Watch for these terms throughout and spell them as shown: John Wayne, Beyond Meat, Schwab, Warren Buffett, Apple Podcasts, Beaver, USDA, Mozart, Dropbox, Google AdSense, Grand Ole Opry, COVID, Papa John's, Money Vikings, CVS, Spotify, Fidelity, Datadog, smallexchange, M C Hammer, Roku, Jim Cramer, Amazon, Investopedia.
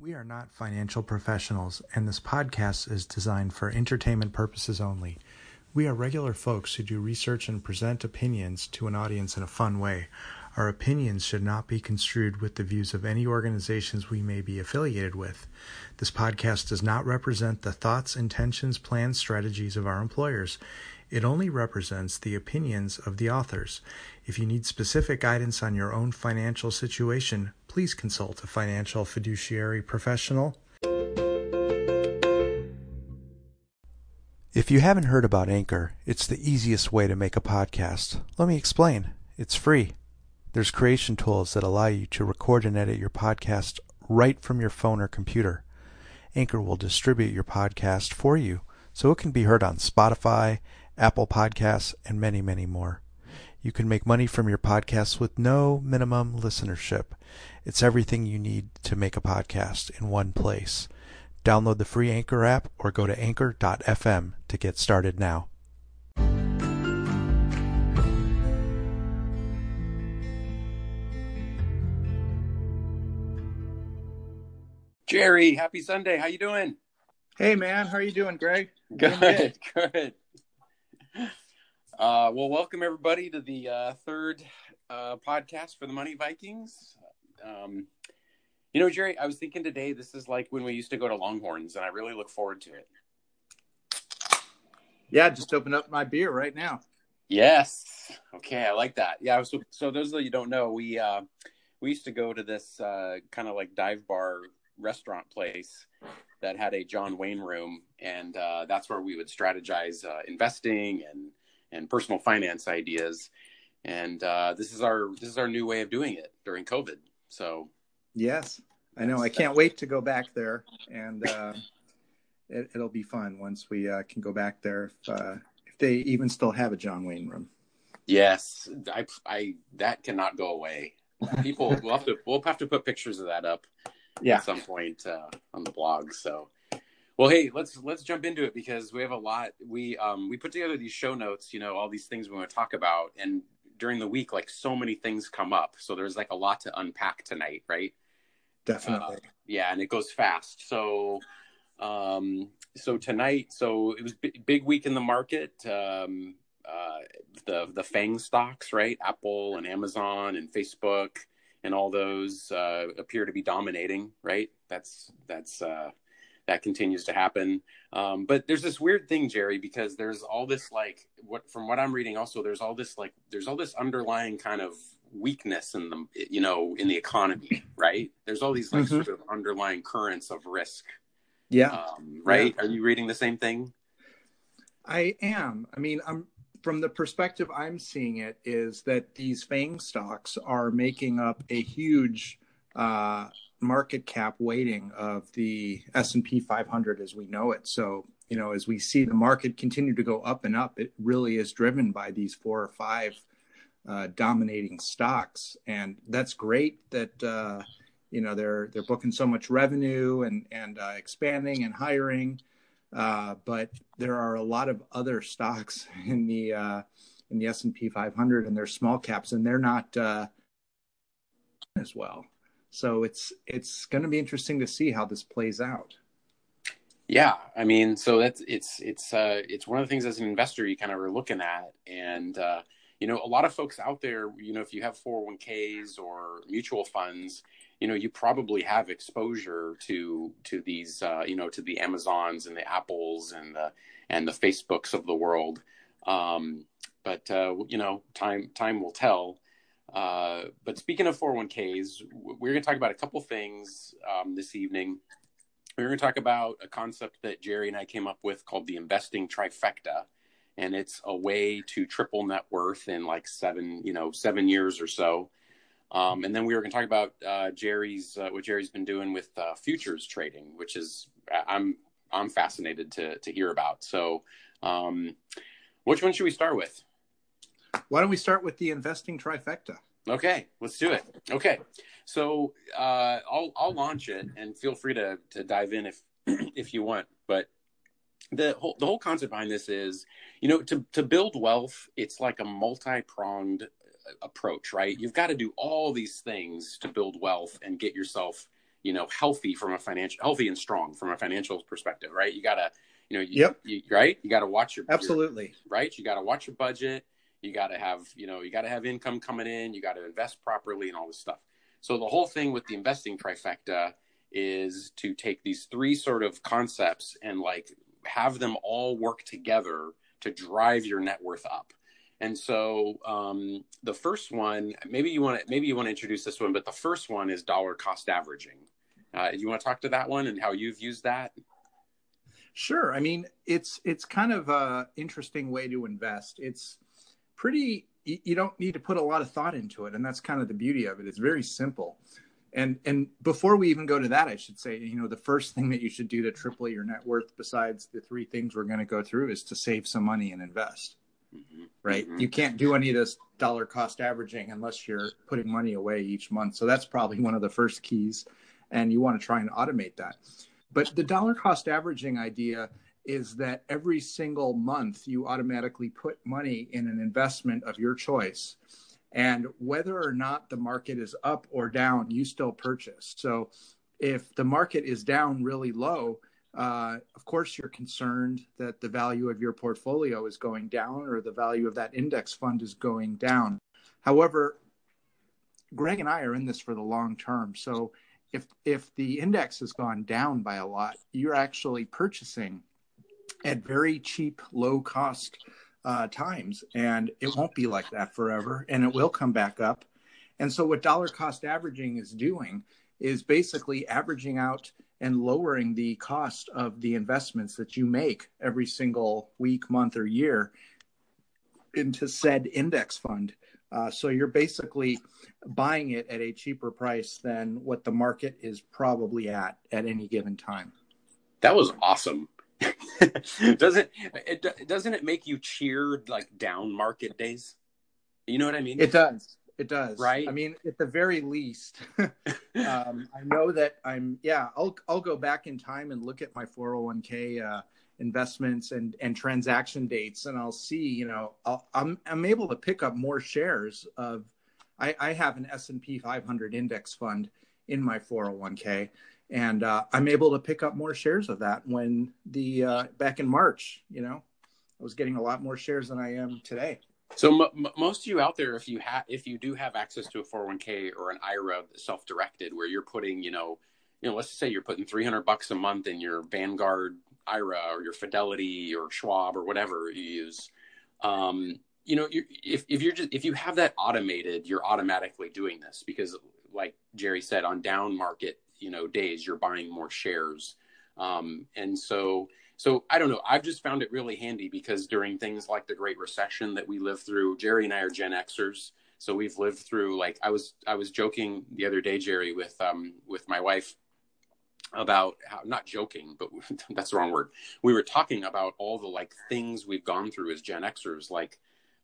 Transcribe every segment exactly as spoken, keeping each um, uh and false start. We are not financial professionals, and this podcast is designed for entertainment purposes only. We are regular folks who do research and present opinions to an audience in a fun way. Our opinions should not be construed with the views of any organizations we may be affiliated with. This podcast does not represent the thoughts, intentions, plans, strategies of our employers. It only represents the opinions of the authors. If you need specific guidance on your own financial situation, please consult a financial fiduciary professional. If you haven't heard about Anchor, it's the easiest way to make a podcast. Let me explain. It's free. There's creation tools that allow you to record and edit your podcast right from your phone or computer. Anchor will distribute your podcast for you, so it can be heard on Spotify, Apple Podcasts, and many, many more. You can make money from your podcasts with no minimum listenership. It's everything you need to make a podcast in one place. Download the free Anchor app or go to anchor dot f m to get started now. Jerry, happy Sunday. How you doing? Hey, man. How are you doing, Greg? Good, good. good. Uh, well, welcome, everybody, to the uh, third uh, podcast for the Money Vikings. Um, you know, Jerry, I was thinking today, this is like when we used to go to Longhorns, and I really look forward to it. Yeah, just opened up my beer right now. Yes. Okay, I like that. Yeah, so, so those of you who don't know, we, uh, we used to go to this uh, kind of like dive bar restaurant place that had a John Wayne room, and uh, that's where we would strategize uh, investing and and personal finance ideas. And uh, this is our this is our new way of doing it during COVID. So yes, I know I can't wait to go back there, and uh, it, it'll be fun once we uh, can go back there if uh, if they even still have a John Wayne room. Yes, I, I that cannot go away. People we'll have to we'll have to put pictures of that up. Yeah. At some point uh, on the blog. So, well, hey, let's let's jump into it because we have a lot. We um we put together these show notes, you know, all these things we want to talk about, and during the week, like so many things come up. So there's like a lot to unpack tonight, right? Definitely. Uh, yeah, and it goes fast. So, um, so tonight, so it was b- big week in the market. Um, uh, the the FANG stocks, right? Apple and Amazon and Facebook. And all those uh, appear to be dominating, right? That's that's uh, that continues to happen. Um, but there's this weird thing, Jerry, because there's all this like what from what I'm reading. Also, there's all this like there's all this underlying kind of weakness in the you know in the economy, right? There's all these like mm-hmm. sort of underlying currents of risk. Yeah. Um, right? Yeah. Are you reading the same thing? I am. I mean, I'm. From the perspective I'm seeing it is that these FANG stocks are making up a huge uh, market cap weighting of the S and P five hundred as we know it. So, you know, as we see the market continue to go up and up, it really is driven by these four or five uh, dominating stocks. And that's great that, uh, you know, they're they're booking so much revenue and, and uh, expanding and hiring. Uh, but there are a lot of other stocks in the uh, in the S and P five hundred, and they're small caps, and they're not uh, as well. So it's it's going to be interesting to see how this plays out. Yeah, I mean, so that's it's it's uh, it's one of the things as an investor you kind of are looking at, and uh, you know, a lot of folks out there, you know, if you have four oh one k's or mutual funds. You know, you probably have exposure to to these, uh, you know, to the Amazons and the Apples and the and the Facebooks of the world. Um, but, uh, you know, time time will tell. Uh, but speaking of four oh one k's, we're going to talk about a couple things um, this evening. We're going to talk about a concept that Jerry and I came up with called the investing trifecta. And it's a way to triple net worth in like seven, you know, seven years or so. Um, and then we were going to talk about uh, Jerry's uh, what Jerry's been doing with uh, futures trading, which is I'm I'm fascinated to to hear about. So, um, which one should we start with? Why don't we start with the investing trifecta? Okay, let's do it. Okay, so uh, I'll I'll launch it, and feel free to to dive in if if you want. But the whole the whole concept behind this is, you know, to to build wealth, it's like a multi-pronged approach, right? You've got to do all these things to build wealth and get yourself you know, healthy from a financial, healthy and strong from a financial perspective, right? You gotta, you know, you, yep. you right. You gotta watch your, absolutely your, right. You gotta watch your budget. You gotta have, you know, you gotta have income coming in. You gotta invest properly and all this stuff. So the whole thing with the investing trifecta is to take these three sort of concepts and like have them all work together to drive your net worth up. And so um, the first one, maybe you want to maybe you want to introduce this one, but the first one is dollar cost averaging. Uh, you want to talk to that one and how you've used that? Sure. I mean, it's it's kind of a interesting way to invest. It's pretty. You don't need to put a lot of thought into it, and that's kind of the beauty of it. It's very simple. And and before we even go to that, I should say, you know, the first thing that you should do to triple your net worth, besides the three things we're going to go through, is to save some money and invest. Mm-hmm. Right? Mm-hmm. You can't do any of this dollar cost averaging unless you're putting money away each month. So that's probably one of the first keys. And you want to try and automate that. But the dollar cost averaging idea is that every single month you automatically put money in an investment of your choice. And whether or not the market is up or down, you still purchase. So if the market is down really low, uh, of course, you're concerned that the value of your portfolio is going down or the value of that index fund is going down. However, Greg and I are in this for the long term. So if if the index has gone down by a lot, you're actually purchasing at very cheap, low cost uh, times. And it won't be like that forever. And it will come back up. And so what dollar cost averaging is doing is basically averaging out and lowering the cost of the investments that you make every single week, month, or year into said index fund. Uh, so you're basically buying it at a cheaper price than what the market is probably at at any given time. That was awesome. doesn't it doesn't it make you cheer like down market days? You know what I mean? It does. It does. Right. I mean, at the very least, um, I know that I'm, yeah, I'll, I'll go back in time and look at my four oh one k uh, investments and, and transaction dates. And I'll see, you know, I'll, I'm, I'm able to pick up more shares of, I, I have an S and P five hundred index fund in my four oh one k. And uh, I'm able to pick up more shares of that when the, uh, back in March, you know, I was getting a lot more shares than I am today. So m- most of you out there, if you have, if you do have access to a four oh one k or an I R A self-directed, where you're putting, you know, you know, let's say you're putting three hundred bucks a month in your Vanguard I R A or your Fidelity or Schwab or whatever you use, um, you know, you're, if if you're just if you have that automated, you're automatically doing this because, like Jerry said, on down market, you know, days, you're buying more shares, um, and so. So I don't know. I've just found it really handy because during things like the Great Recession that we lived through, Jerry and I are Gen Xers, so we've lived through. Like I was, I was joking the other day, Jerry, with um with my wife about how, not joking, but that's the wrong word. We were talking about all the like things we've gone through as Gen Xers, like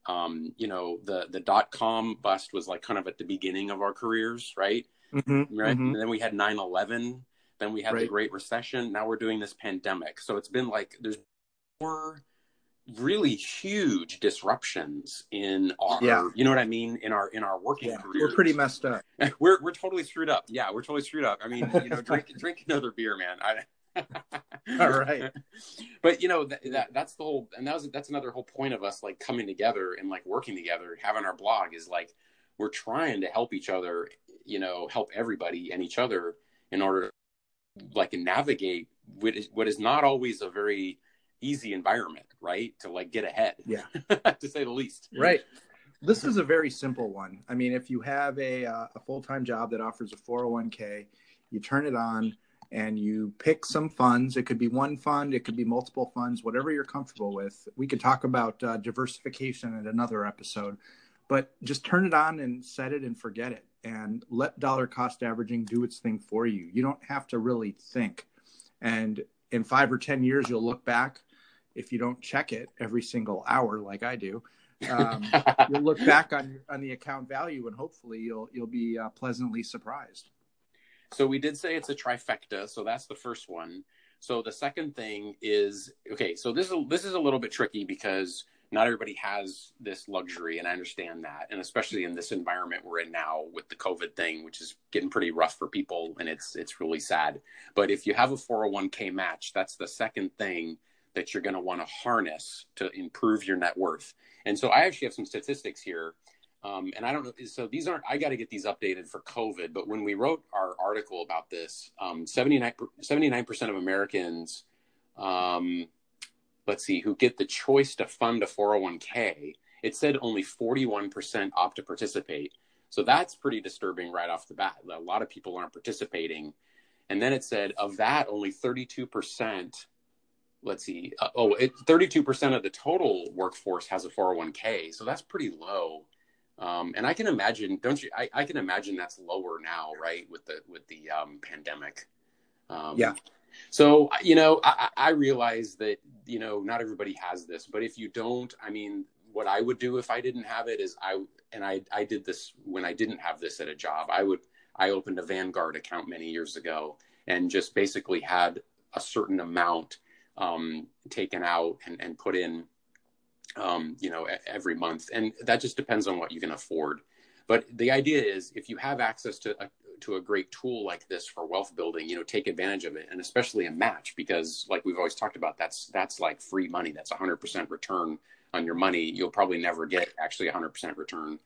um you know the the dot com bust was like kind of at the beginning of our careers, right? Mm-hmm, right, mm-hmm. And then we had nine eleven. Then we had right. the Great Recession. Now we're doing this pandemic. So it's been like there's more really huge disruptions in our, yeah. you know what I mean, in our in our working yeah. careers. We're pretty messed up. We're we're totally screwed up. Yeah, we're totally screwed up. I mean, you know, drink drink another beer, man. I, all right. But you know that, that that's the whole, and that was that's another whole point of us like coming together and like working together, having our blog is like we're trying to help each other, you know, help everybody and each other in order to like navigate what is, what is not always a very easy environment, right? To like get ahead, yeah, to say the least. Right. This is a very simple one. I mean, if you have a, uh, a full-time job that offers a four oh one k, you turn it on and you pick some funds. It could be one fund. It could be multiple funds, whatever you're comfortable with. We could talk about uh, diversification in another episode, but just turn it on and set it and forget it. And let dollar cost averaging do its thing for you. You don't have to really think. And in five or ten years, you'll look back, if you don't check it every single hour like I do, um, you'll look back on on the account value and hopefully you'll you'll be uh, pleasantly surprised. So we did say it's a trifecta. So that's the first one. So the second thing is, okay, so this is, this is a little bit tricky because not everybody has this luxury, and I understand that. And especially in this environment we're in now with the COVID thing, which is getting pretty rough for people, and it's it's really sad. But if you have a four oh one k match, that's the second thing that you're going to want to harness to improve your net worth. And so I actually have some statistics here. Um, and I don't know. So these aren't, I got to get these updated for COVID. But when we wrote our article about this, um, seventy-nine percent of Americans, um, let's see, who get the choice to fund a four oh one k, it said only forty-one percent opt to participate. So that's pretty disturbing right off the bat. A lot of people aren't participating. And then it said of that, only thirty-two percent. Let's see. Uh, oh, it, thirty-two percent of the total workforce has a four oh one k. So that's pretty low. Um, and I can imagine, don't you, I, I can imagine that's lower now, right? With the, with the, um, pandemic. Um, yeah. So, you know, I, I realize that, you know, not everybody has this, but if you don't, I mean, what I would do if I didn't have it is I, and I, I did this when I didn't have this at a job, I would, I opened a Vanguard account many years ago and just basically had a certain amount, um, taken out and, and put in, um, you know, every month. And that just depends on what you can afford. But the idea is if you have access to a, to a great tool like this for wealth building, you know, take advantage of it. And especially a match, because like we've always talked about, that's, that's like free money. That's a hundred percent return on your money. You'll probably never get actually a hundred percent return.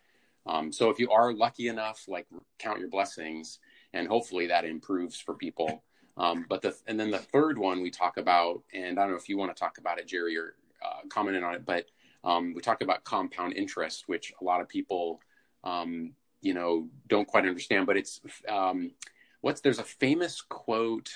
Um, so if you are lucky enough, like count your blessings, and hopefully that improves for people. Um, but the, and then the third one we talk about, and I don't know if you want to talk about it, Jerry, or uh, commented on it, but Um, we talked about compound interest, which a lot of people, um, you know, don't quite understand. But it's um, what's there's a famous quote,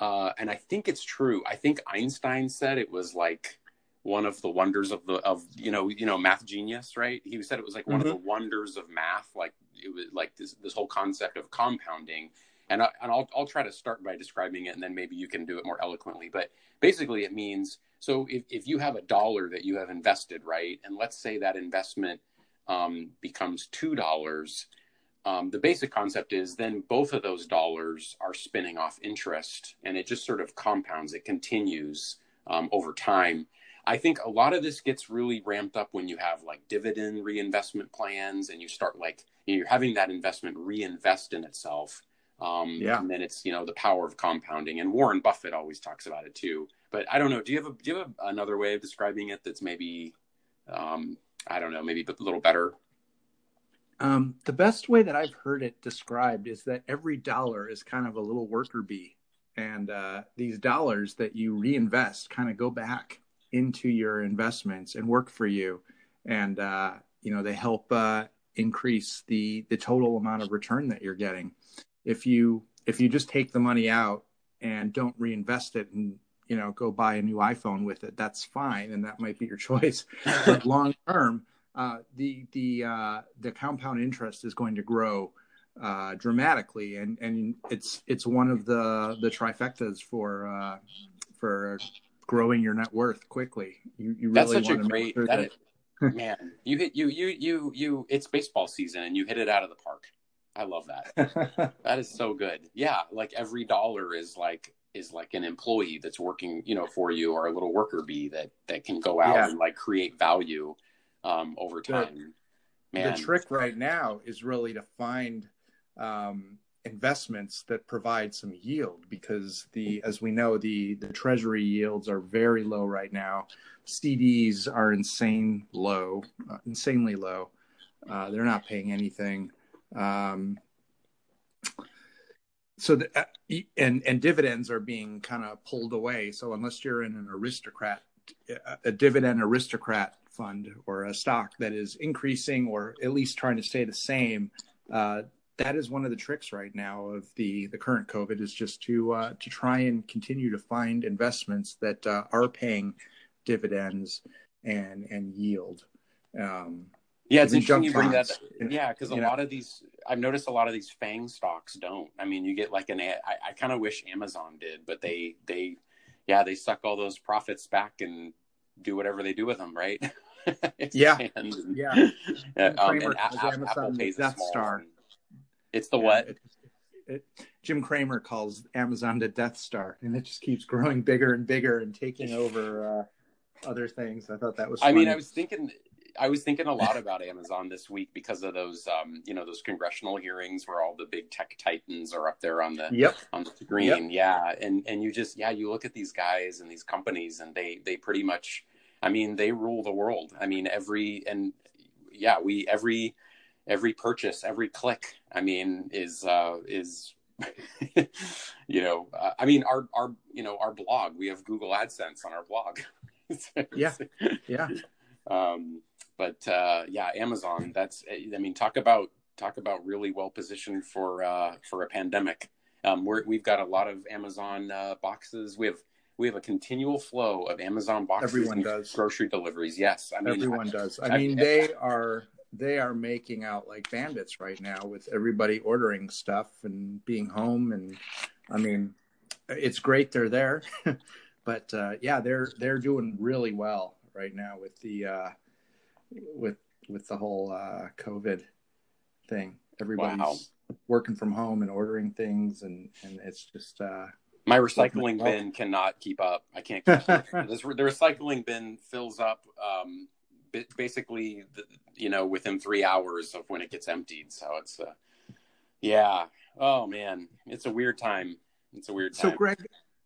uh, and I think it's true. I think Einstein said it was like one of the wonders of the of you know you know math genius, right? He said it was like one mm-hmm. of the wonders of math, like it was like this this whole concept of compounding. And I, and I'll I'll try to start by describing it, and then maybe you can do it more eloquently. But basically, it means. So if, if you have a dollar that you have invested, right, and let's say that investment um, becomes two dollars, um, the basic concept is then both of those dollars are spinning off interest, and it just sort of compounds. It continues um, over time. I think a lot of this gets really ramped up when you have like dividend reinvestment plans and you start like, you know, you're having that investment reinvest in itself. Um, yeah. And then it's, you know, the power of compounding, and Warren Buffett always talks about it too. But I don't know. Do you have a, do you have a, another way of describing it that's maybe, um, I don't know, maybe a little better? Um, the best way that I've heard it described is that every dollar is kind of a little worker bee, and uh, these dollars that you reinvest kind of go back into your investments and work for you, and uh, you know they help uh, increase the the total amount of return that you're getting. If you if you just take the money out and don't reinvest it and you know, go buy a new iPhone with it. That's fine, and that might be your choice. But long term, uh, the the uh, the compound interest is going to grow uh, dramatically, and, and it's it's one of the the trifectas for uh, for growing your net worth quickly. You you really want to make sure that, that man, you hit you you you you. It's baseball season, and you hit it out of the park. I love that. That is so good. Yeah, like every dollar is like. is like an employee that's working, you know, for you, or a little worker bee that, that can go out yeah. and like create value um, over time. The, Man. the trick right now is really to find um, investments that provide some yield, because the, as we know, the, the treasury yields are very low right now. C Ds are insane low, uh, insanely low. Uh, they're not paying anything. Um, So the, and and dividends are being kind of pulled away. So unless you're in an aristocrat, a dividend aristocrat fund or a stock that is increasing or at least trying to stay the same, uh, that is one of the tricks right now of the, the current COVID is just to uh, to try and continue to find investments that uh, are paying dividends and and yield. Um, Yeah, it's interesting you bring that up. Yeah, because a lot of these, I've noticed a lot of these FANG stocks don't. I mean, you get like an, I, I kind of wish Amazon did, but they, they, yeah, they suck all those profits back and do whatever they do with them, right? yeah. And, yeah. And, um, and a- Apple pays a small star. It's the yeah, what? It, it, Jim Cramer calls Amazon the Death Star, and it just keeps growing bigger and bigger and taking over. Uh, other things. I thought that was funny. I mean, I was thinking I was thinking a lot about Amazon this week because of those, um, you know, those congressional hearings where all the big tech titans are up there on the yep. on the screen. Yep. Yeah. And and you just, yeah, you look at these guys and these companies and they, they pretty much, I mean, they rule the world. I mean, every, and yeah, we, every, every purchase, every click, I mean, is, uh, is, you know, uh, I mean, our, our, you know, our blog, we have Google AdSense on our blog. Yeah. Yeah. Um, But uh, yeah, Amazon, that's, I mean, talk about, talk about really well positioned for, uh, for a pandemic. Um, we're, we've got a lot of Amazon uh, boxes. We have, we have a continual flow of Amazon boxes. Everyone does. Grocery deliveries. Yes. I mean, everyone I, does. I, I mean, I, they are, they are making out like bandits right now with everybody ordering stuff and being home. And I mean, it's great they're there, but uh, yeah, they're, they're doing really well right now with the, uh, with with the whole uh, COVID thing. Everybody's wow. working from home and ordering things, and, and it's just... Uh, my recycling like, bin oh. cannot keep up. I can't keep up. This, the recycling bin fills up um, basically, the, you know, within three hours of when it gets emptied. So it's, uh, yeah. Oh, man. It's a weird time. It's a weird time. So, Greg,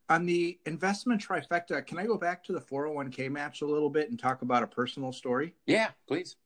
on the investment trifecta, can I go back to the four oh one k match a little bit and talk about a personal story? Yeah, please.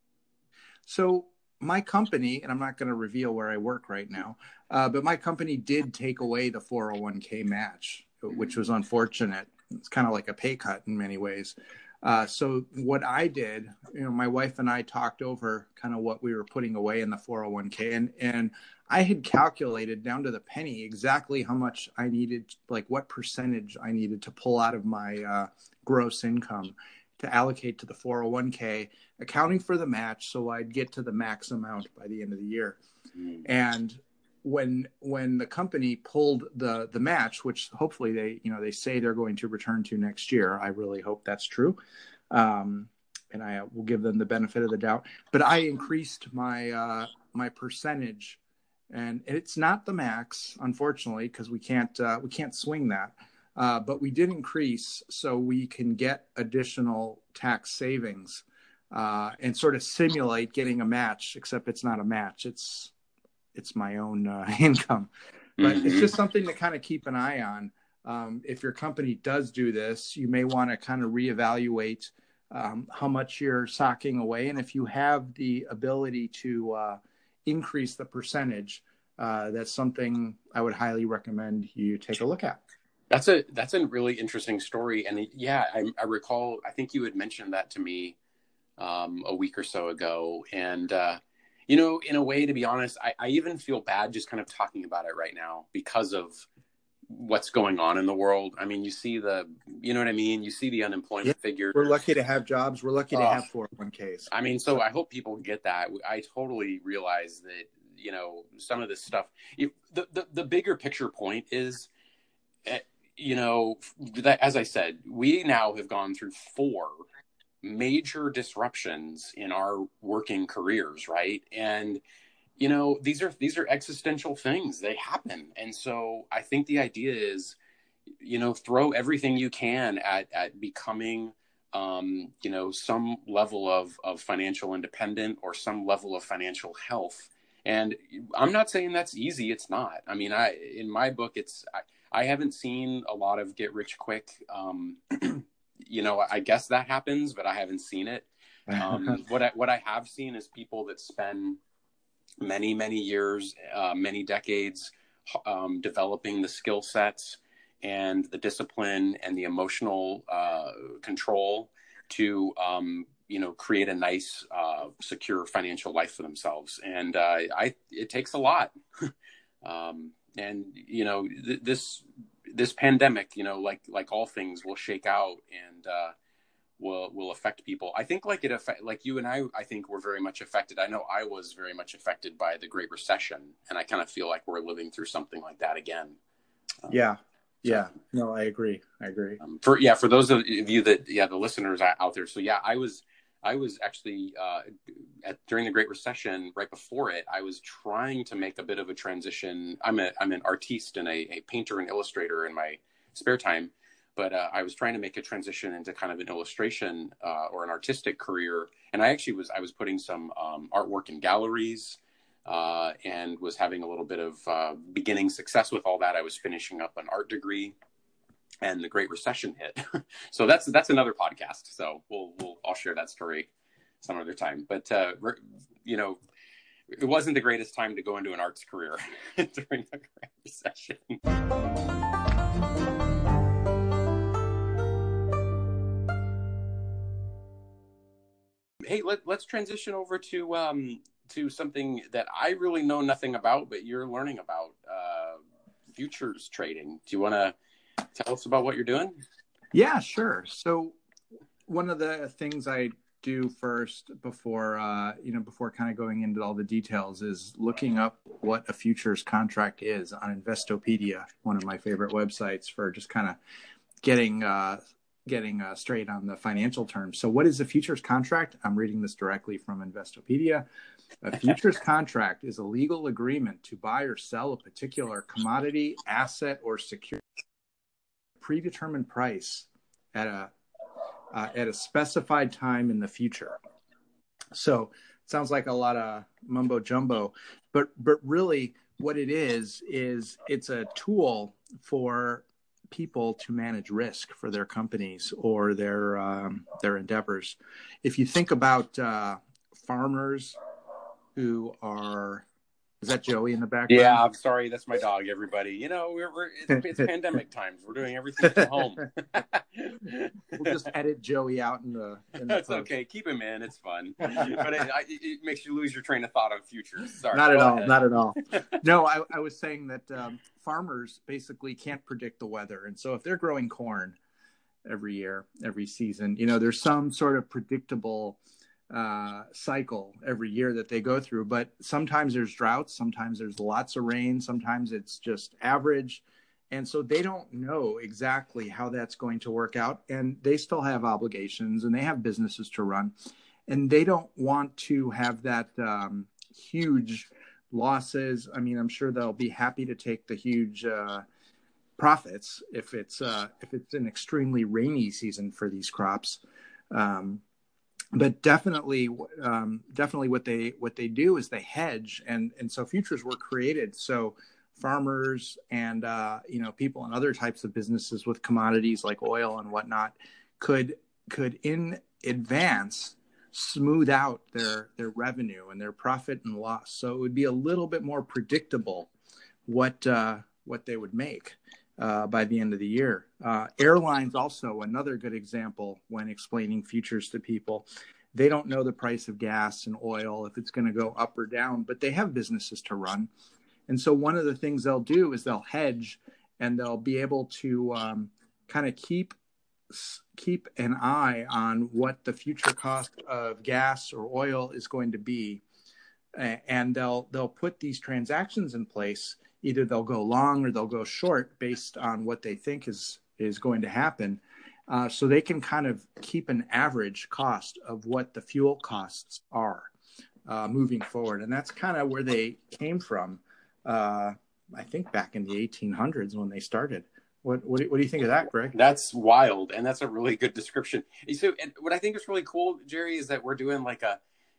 So my company, and I'm not going to reveal where I work right now, uh, but my company did take away the four oh one k match, which was unfortunate. It's kind of like a pay cut in many ways. Uh, so what I did, you know, my wife and I talked over kind of what we were putting away in the four oh one k, and, and I had calculated down to the penny exactly how much I needed, like what percentage I needed to pull out of my uh, gross income to allocate to the four oh one k, accounting for the match, so I'd get to the max amount by the end of the year. Mm. And when when the company pulled the the match, which hopefully they you know they say they're going to return to next year, I really hope that's true, um and I will give them the benefit of the doubt, but I increased my uh my percentage, and it's not the max, unfortunately, because we can't uh, we can't swing that, uh but we did increase so we can get additional tax savings uh and sort of simulate getting a match, except it's not a match, it's it's my own uh, income, but mm-hmm. it's just something to kind of keep an eye on. Um, if your company does do this, you may want to kind of reevaluate um, how much you're socking away. And if you have the ability to uh, increase the percentage, uh, that's something I would highly recommend you take a look at. That's a, that's a really interesting story. And it, yeah, I, I recall, I think you had mentioned that to me um, a week or so ago. And, uh, you know, in a way, to be honest, I, I even feel bad just kind of talking about it right now because of what's going on in the world. I mean, you see the, you know what I mean? You see the unemployment yeah, figures. We're lucky to have jobs. We're lucky uh, to have four oh one k's. I mean, so I hope people get that. I totally realize that, you know, some of this stuff, it, the, the, the bigger picture point is, you know, that, as I said, we now have gone through four major disruptions in our working careers, right? And you know, these are these are existential things. They happen. And so I think the idea is, you know, throw everything you can at at becoming um, you know, some level of of financial independence or some level of financial health. And I'm not saying that's easy. It's not. I mean, I in my book it's I, I haven't seen a lot of get rich quick. Um You know, I guess that happens, but I haven't seen it. Um, what I, what I have seen is people that spend many, many years, uh, many decades um, developing the skill sets and the discipline and the emotional uh, control to, um, you know, create a nice, uh, secure financial life for themselves. And uh, I, it takes a lot. um, and, you know, th- this... this pandemic, you know, like, like all things will shake out and, uh, will, will affect people. I think like it affect, like you and I, I think we're very much affected. I know I was very much affected by the Great Recession, and I kind of feel like we're living through something like that again. Um, yeah. Yeah. So, no, I agree. I agree. Um, for, yeah. For those of you that, yeah, the listeners out there. So yeah, I was, I was actually, uh, at, during the Great Recession, right before it, I was trying to make a bit of a transition. I'm a, I'm an artiste and a, a painter and illustrator in my spare time, but uh, I was trying to make a transition into kind of an illustration uh, or an artistic career. And I actually was, I was putting some um, artwork in galleries uh, and was having a little bit of uh, beginning success with all that. I was finishing up an art degree and the Great Recession hit. So that's, that's another podcast. So we'll, we'll, I'll share that story some other time, but uh, you know, it wasn't the greatest time to go into an arts career during the Great Recession. Hey, let, let's transition over to um, to something that I really know nothing about, but you're learning about uh, futures trading. Do you want to tell us about what you're doing? Yeah, sure. So one of the things I do first before, uh, you know, before kind of going into all the details is looking up what a futures contract is on Investopedia, one of my favorite websites for just kind of getting uh, getting uh, straight on the financial terms. So what is a futures contract? I'm reading this directly from Investopedia. A futures contract is a legal agreement to buy or sell a particular commodity, asset, or security predetermined price at a Uh, at a specified time in the future. So it sounds like a lot of mumbo jumbo, but but really what it is, is it's a tool for people to manage risk for their companies or their, um, their endeavors. If you think about uh, farmers who are... Is that Joey in the background? Yeah, I'm sorry. That's my dog, everybody. You know, we're, we're it's, it's pandemic times. We're doing everything from home. We'll just edit Joey out in the... In the That's post. Okay. Keep him in. It's fun. But it, I, it makes you lose your train of thought on futures. Sorry. Not at all. Ahead. Not at all. No, I, I was saying that um, farmers basically can't predict the weather. And so if they're growing corn every year, every season, you know, there's some sort of predictable... Uh, cycle every year that they go through, but sometimes there's droughts, sometimes there's lots of rain, sometimes it's just average, and so they don't know exactly how that's going to work out, and they still have obligations and they have businesses to run, and they don't want to have that um, huge losses. I mean, I'm sure they'll be happy to take the huge uh, profits if it's uh, if it's an extremely rainy season for these crops. Um, But definitely, um, definitely, what they what they do is they hedge, and and so futures were created so farmers and uh, you know, people in other types of businesses with commodities like oil and whatnot could could in advance smooth out their their revenue and their profit and loss, so it would be a little bit more predictable what uh, what they would make Uh, by the end of the year. Uh, airlines also, another good example when explaining futures to people. They don't know the price of gas and oil, if it's going to go up or down, but they have businesses to run. And so one of the things they'll do is they'll hedge, and they'll be able to um, kind of keep keep an eye on what the future cost of gas or oil is going to be. And they'll they'll put these transactions in place. Either they'll go long or they'll go short based on what they think is is going to happen. Uh, so they can kind of keep an average cost of what the fuel costs are uh, moving forward. And that's kind of where they came from, uh, I think, back in the eighteen hundreds when they started. What, what, what do you think of that, Greg? That's wild. And that's a really good description. So and what I think is really cool, Jerry, is that we're doing like a...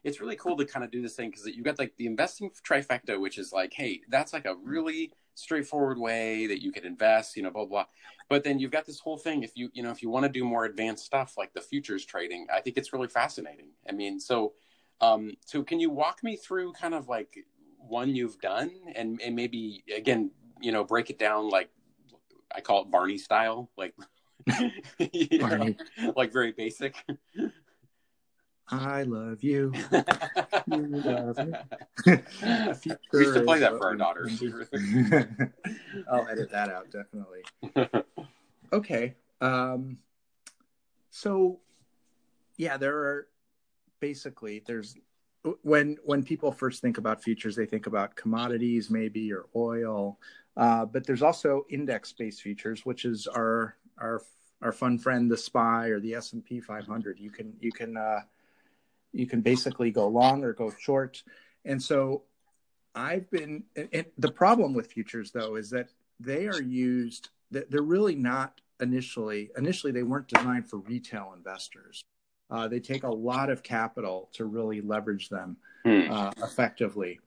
It's really cool to kind of do this thing because you've got like the investing trifecta, which is like, hey, that's like a really straightforward way that you could invest, you know, blah, blah. But then you've got this whole thing. If you, you know, if you want to do more advanced stuff like the futures trading, I think it's really fascinating. I mean, so, um, so can you walk me through kind of like one you've done and, and maybe again, you know, break it down, like I call it Barney style, like, you know, like very basic. I love you. You love me. We used to play that for our daughters. I'll edit that out, definitely. Okay. Um, so, yeah, there are basically there's when when people first think about futures, they think about commodities, maybe, or oil, uh, but there's also index-based futures, which is our our our fun friend, the S P Y or the S and P five hundred. You can you can uh, You can basically go long or go short. And so I've been, and the problem with futures though, is that they are used, they're really not initially. Initially, they weren't designed for retail investors. Uh, they take a lot of capital to really leverage them uh, effectively.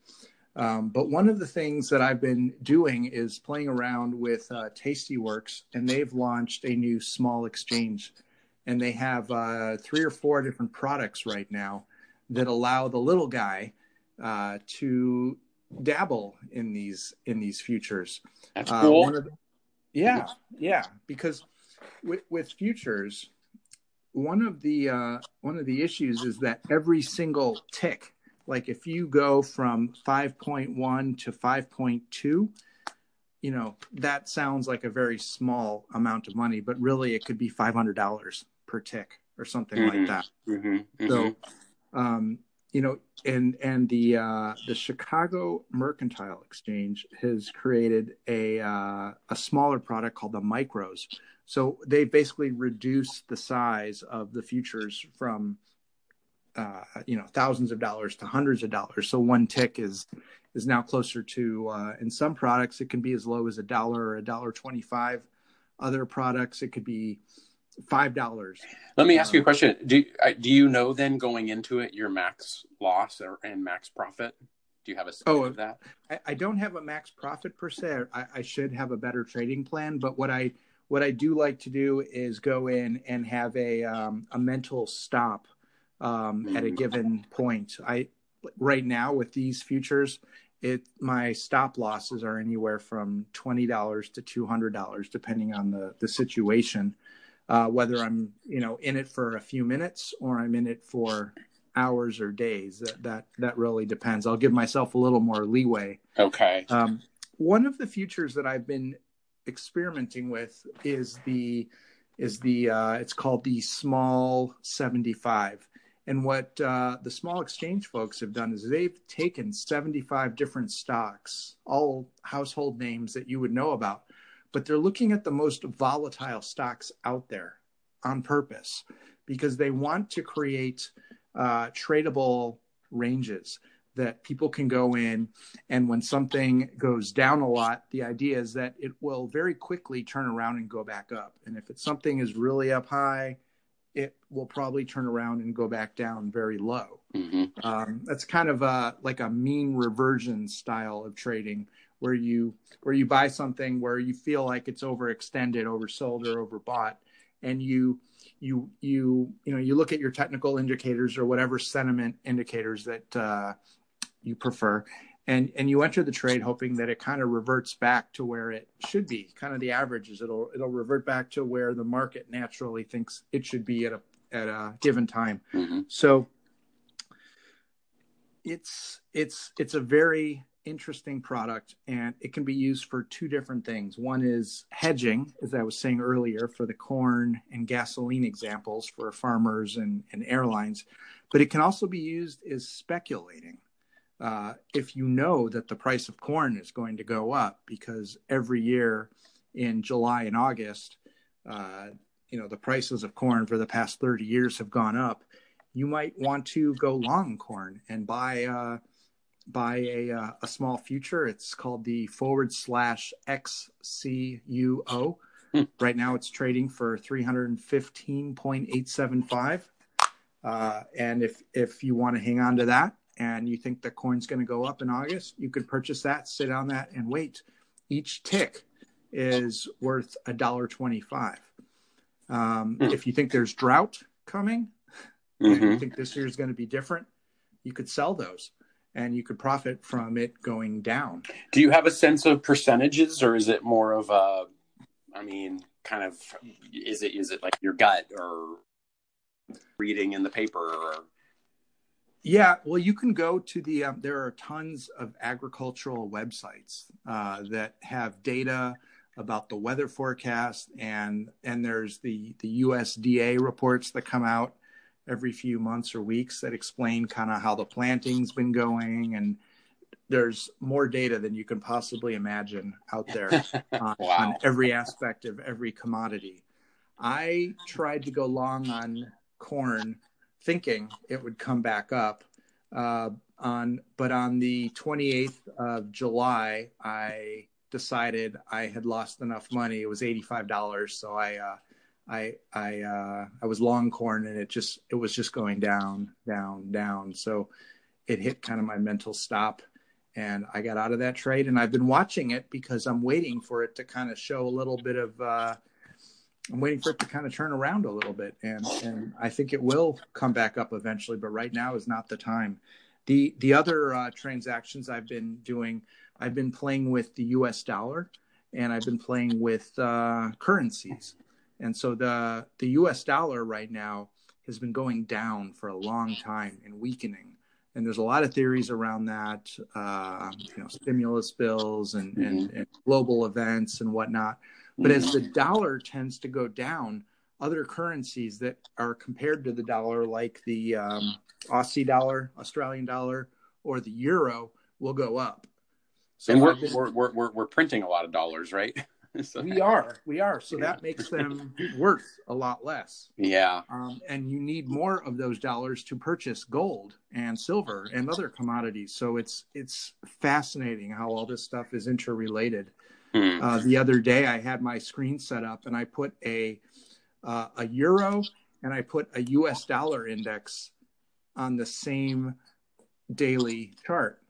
Um, but one of the things that I've been doing is playing around with uh, Tastyworks, and they've launched a new small exchange. And they have uh, three or four different products right now that allow the little guy uh, to dabble in these in these futures. That's uh, cool. One of the, yeah, yeah. Because with, with futures, one of the uh, one of the issues is that every single tick, like if you go from five point one to five point two, you know, that sounds like a very small amount of money, but really it could be five hundred dollars per tick or something mm-hmm. like that. Mm-hmm. Mm-hmm. So, um, you know, and and the uh, the Chicago Mercantile Exchange has created a uh, a smaller product called the micros. So they basically reduced the size of the futures from, uh, you know, thousands of dollars to hundreds of dollars. So one tick is is now closer to, uh, in some products, it can be as low as a dollar or a dollar twenty-five. Other products, it could be five dollars. Let me ask um, you a question. Do, do you know then going into it, your max loss or, and max profit? Do you have a sense oh, of that? I, I don't have a max profit per se. I, I should have a better trading plan, but what I What I do like to do is go in and have a um, a mental stop um, mm. at a given point. I right now with these futures, it my stop losses are anywhere from twenty dollars to two hundred dollars, depending on the the situation, uh, whether I'm you know in it for a few minutes or I'm in it for hours or days. That that that really depends. I'll give myself a little more leeway. Okay. Um, one of the futures that I've been experimenting with is the is the uh it's called the small seventy-five, and what uh the small exchange folks have done is they've taken seventy-five different stocks, all household names that you would know about, but they're looking at the most volatile stocks out there on purpose because they want to create uh tradable ranges that people can go in, and when something goes down a lot, the idea is that it will very quickly turn around and go back up. And if it's something is really up high, it will probably turn around and go back down very low. Mm-hmm. Um, that's kind of a, like a mean reversion style of trading where you, where you buy something where you feel like it's overextended, oversold, or overbought, and you You you you know you look at your technical indicators or whatever sentiment indicators that uh, you prefer, and and you enter the trade hoping that it kind of reverts back to where it should be. Kind of the averages, it'll it'll revert back to where the market naturally thinks it should be at a at a given time. Mm-hmm. So it's it's it's a very interesting product, and it can be used for two different things. One is hedging, as I was saying earlier, for the corn and gasoline examples for farmers and, and airlines, but it can also be used as speculating. Uh, if you know that the price of corn is going to go up because every year in July and August, uh, you know, the prices of corn for the past thirty years have gone up, you might want to go long corn and buy uh by a uh, a small future. It's called the forward slash X C U O. Right now it's trading for three hundred fifteen point eight seven five. Uh, and if, if you want to hang on to that and you think the coin's going to go up in August, you could purchase that, sit on that, and wait. Each tick is worth one dollar twenty-five. Um, if you think there's drought coming, mm-hmm. and you think this year is going to be different, you could sell those, and you could profit from it going down. Do you have a sense of percentages, or is it more of a, I mean, kind of, is it is it like your gut or reading in the paper? Or... Yeah, well, you can go to the, um, there are tons of agricultural websites uh, that have data about the weather forecast, and and there's the, the U S D A reports that come out every few months or weeks that explain kind of how the planting's been going. And there's more data than you can possibly imagine out there on, wow. on every aspect of every commodity. I tried to go long on corn thinking it would come back up. Uh, on, but on the twenty-eighth of July, I decided I had lost enough money. It was eighty-five dollars. So I, uh, I, I, uh, I was long corn, and it just, it was just going down, down, down. So it hit kind of my mental stop, and I got out of that trade, and I've been watching it because I'm waiting for it to kind of show a little bit of, uh, I'm waiting for it to kind of turn around a little bit. And, and I think it will come back up eventually, but right now is not the time. The, the other uh, transactions I've been doing, I've been playing with the U S dollar, and I've been playing with uh, currencies. And so the the U S dollar right now has been going down for a long time and weakening. And there's a lot of theories around that, uh, you know, stimulus bills and, mm-hmm. and, and global events and whatnot. But mm-hmm. as the dollar tends to go down, other currencies that are compared to the dollar, like the um, Aussie dollar, Australian dollar, or the euro, will go up. So and we're, been, we're we're we're we're printing a lot of dollars, right? So, we are, we are. So yeah. That makes them worth a lot less. Yeah. Um, and you need more of those dollars to purchase gold and silver and other commodities. So it's it's fascinating how all this stuff is interrelated. Mm. Uh, the other day, I had my screen set up, and I put a uh, a euro and I put a U S dollar index on the same daily chart.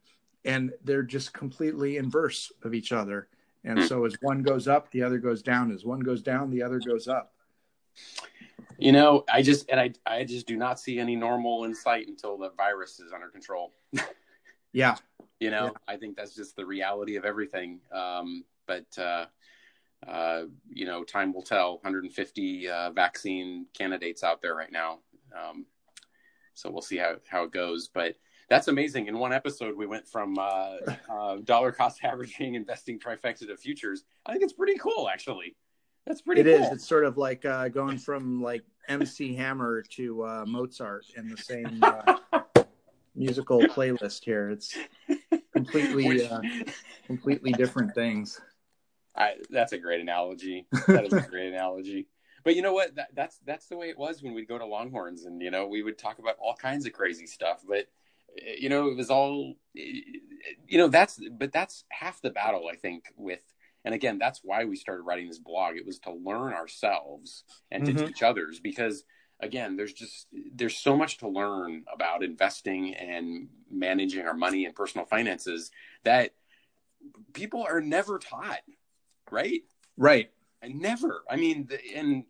And they're just completely inverse of each other. And so as one goes up, the other goes down. As one goes down, the other goes up. You know, I just and I I just do not see any normal insight until the virus is under control. Yeah. You know, yeah. I think that's just the reality of everything. Um, but, uh, uh, you know, time will tell. one hundred fifty uh, vaccine candidates out there right now. Um, so we'll see how, how it goes. But that's amazing. In one episode, we went from uh, uh, dollar cost averaging, investing trifecta to futures. I think it's pretty cool, actually. That's pretty cool. It is. It's sort of like uh, going from like M C Hammer to uh, Mozart in the same uh, musical playlist here. It's completely, uh, completely different things. I, that's a great analogy. That is a great analogy. But you know what? That, that's that's the way it was when we'd go to Longhorns, and you know, we would talk about all kinds of crazy stuff, but you know, it was all, you know, that's, but that's half the battle, I think, with, and again, that's why we started writing this blog. It was to learn ourselves and to mm-hmm. teach others, because again, there's just, there's so much to learn about investing and managing our money and personal finances that people are never taught. Right. Right. And never, I mean, and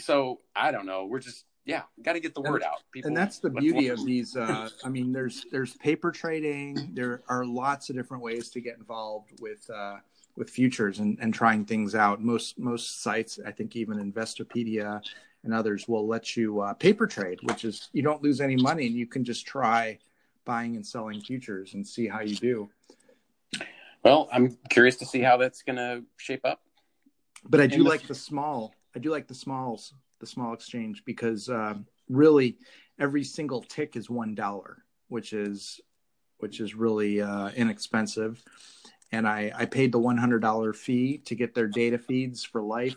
so I don't know, we're just, yeah, got to get the word out. People, and that's the beauty of these. Uh, I mean, there's there's paper trading. There are lots of different ways to get involved with uh, with futures and, and trying things out. Most most sites, I think, even Investopedia and others will let you uh, paper trade, which is you don't lose any money, and you can just try buying and selling futures and see how you do. Well, I'm curious to see how that's going to shape up. But I do like the small. I do like the smalls. The small exchange, because uh, really every single tick is one dollar, which is which is really uh, inexpensive. And I, I paid the one hundred dollars fee to get their data feeds for life,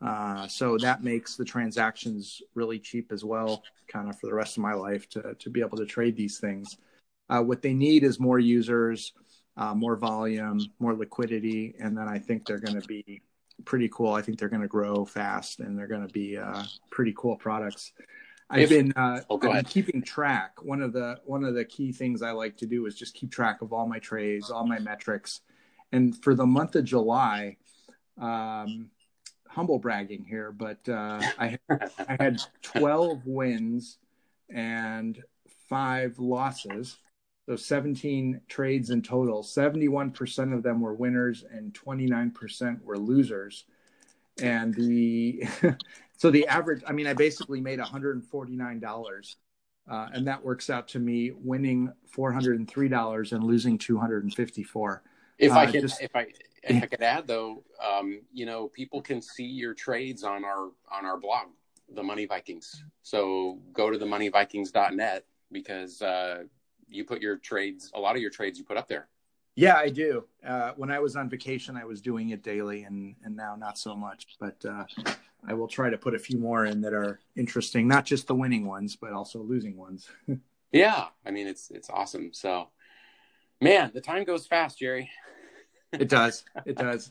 uh, so that makes the transactions really cheap as well, kind of for the rest of my life to to be able to trade these things. Uh, what they need is more users, uh, more volume, more liquidity, and then I think they're going to be pretty cool. I think they're going to grow fast, and they're going to be uh, pretty cool products. I've been, uh, oh, I've been keeping track. One of the one of the key things I like to do is just keep track of all my trades, all my metrics. And for the month of July, um, humble bragging here, but uh, I had, I had twelve wins and five losses. So seventeen trades in total. Seventy-one percent of them were winners and twenty-nine percent were losers. And the so the average, I mean, I basically made one hundred forty-nine dollars, uh, and that works out to me winning four hundred three dollars and losing two hundred fifty-four dollars. If uh, I could, just, if I if I could add though, um, you know, people can see your trades on our on our blog, The Money Vikings. So go to the money vikings dot net because. Uh, You put your trades, a lot of your trades you put up there. Yeah, I do. Uh, when I was on vacation, I was doing it daily, and, and now not so much. But uh, I will try to put a few more in that are interesting, not just the winning ones, but also losing ones. Yeah, I mean, it's it's awesome. So, man, the time goes fast, Jerry. It does. It does.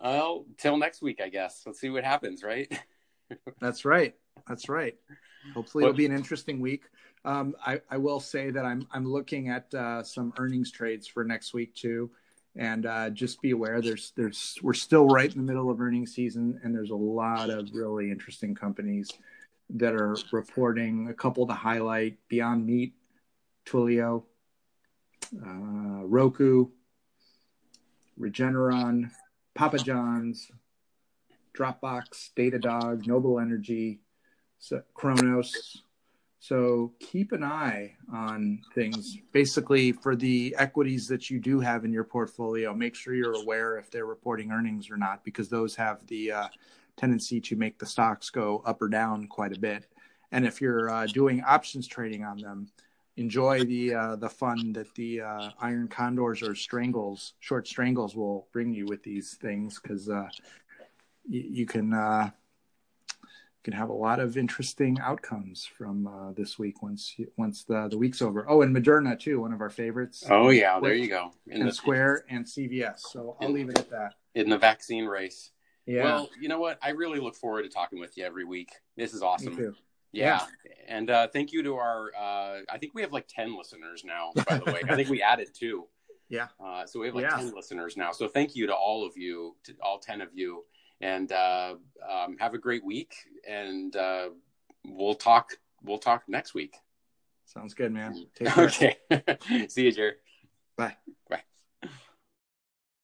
Well, till next week, I guess. Let's see what happens, right? That's right. That's right. Hopefully it'll be an interesting week. Um, I, I will say that I'm I'm looking at uh, some earnings trades for next week too, and uh, just be aware there's there's we're still right in the middle of earnings season, and there's a lot of really interesting companies that are reporting. A couple to highlight: Beyond Meat, Twilio, uh, Roku, Regeneron, Papa John's, Dropbox, Datadog, Noble Energy, so, Kronos. So keep an eye on things. Basically, for the equities that you do have in your portfolio, make sure you're aware if they're reporting earnings or not, because those have the uh, tendency to make the stocks go up or down quite a bit. And if you're uh, doing options trading on them, enjoy the uh, the fun that the uh, iron condors or strangles, short strangles, will bring you with these things, because uh, you, you can. Uh, can have a lot of interesting outcomes from uh, this week once once the, the week's over. Oh, and Moderna too, one of our favorites. Oh yeah, there you go. In and the Square and C V S. So I'll in, leave it at that. In the vaccine race. Yeah. Well, you know what? I really look forward to talking with you every week. This is awesome. Me too. Yeah. yeah. And uh, thank you to our, uh, I think we have like ten listeners now, by the way. I think we added two. Yeah. Uh, so we have like yeah. ten listeners now. So thank you to all of you, to all ten of you. And uh, um, have a great week, and uh, we'll talk. We'll talk next week. Sounds good, man. Take care. Okay. See you, Jer. Bye. Bye.